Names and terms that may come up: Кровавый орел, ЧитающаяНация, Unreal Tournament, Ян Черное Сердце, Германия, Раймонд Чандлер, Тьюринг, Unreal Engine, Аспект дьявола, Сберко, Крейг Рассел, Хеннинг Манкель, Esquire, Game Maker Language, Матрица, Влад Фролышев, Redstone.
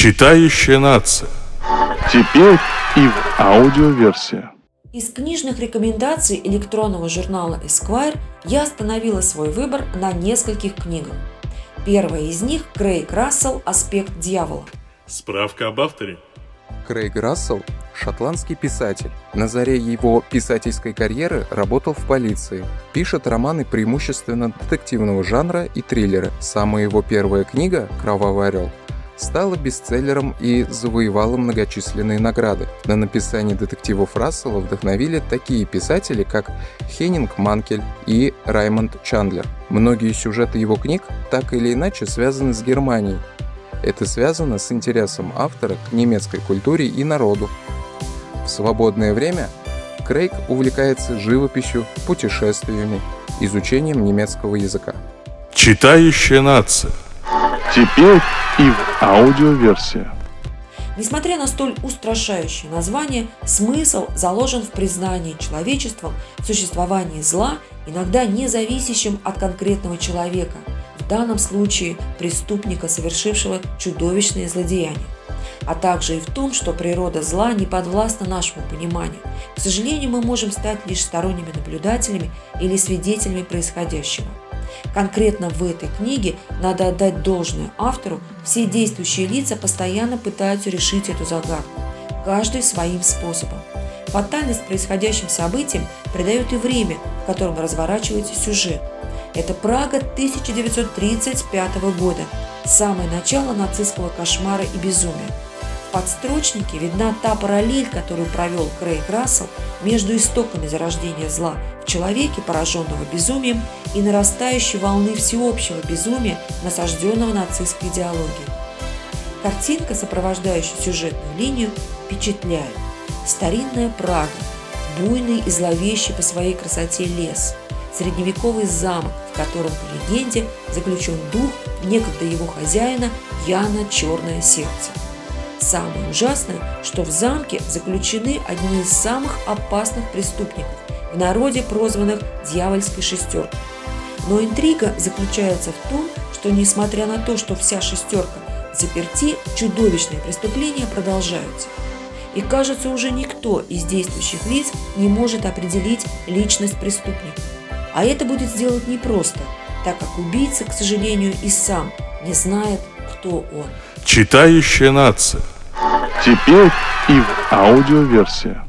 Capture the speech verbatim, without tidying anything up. Читающая нация. Теперь и в аудиоверсия. Из книжных рекомендаций электронного журнала Esquire я остановила свой выбор на нескольких книгах. Первая из них – Крейг Рассел «Аспект дьявола». Справка об авторе. Крейг Рассел – шотландский писатель. На заре его писательской карьеры работал в полиции. Пишет романы преимущественно детективного жанра и триллеры. Самая его первая книга «Кровавый орел» стала бестселлером и завоевала многочисленные награды. На написание детективов Рассела вдохновили такие писатели, как Хеннинг Манкель и Раймонд Чандлер. Многие сюжеты его книг так или иначе связаны с Германией. Это связано с интересом автора к немецкой культуре и народу. В свободное время Крейг увлекается живописью, путешествиями, изучением немецкого языка. Читающая нация. Теперь и в аудиоверсия. Несмотря на столь устрашающее название, смысл заложен в признании человечеством в существовании зла, иногда не зависящим от конкретного человека, в данном случае преступника, совершившего чудовищные злодеяния, а также и в том, что природа зла не подвластна нашему пониманию. К сожалению, мы можем стать лишь сторонними наблюдателями или свидетелями происходящего. Конкретно в этой книге надо отдать должное автору, все действующие лица постоянно пытаются решить эту загадку, каждый своим способом. Фатальность происходящим событиям придает и время, в котором разворачивается сюжет. Это Прага тысяча девятьсот тридцать пятого года, самое начало нацистского кошмара и безумия. В подстрочнике видна та параллель, которую провел Крейг Рассел между истоками зарождения зла в человеке, пораженного безумием, и нарастающей волны всеобщего безумия, насажденного нацистской идеологией. Картинка, сопровождающая сюжетную линию, впечатляет. Старинная Прага, буйный и зловещий по своей красоте лес, средневековый замок, в котором, по легенде, заключен дух некогда его хозяина Яна Черное Сердце. Самое ужасное, что в замке заключены одни из самых опасных преступников, в народе прозванных «дьявольской шестеркой». Но интрига заключается в том, что несмотря на то, что вся шестерка заперти, чудовищные преступления продолжаются. И кажется, уже никто из действующих лиц не может определить личность преступника. А это будет сделать непросто, так как убийца, к сожалению, и сам не знает, кто он. Читающая нация. Теперь и в аудиоверсия.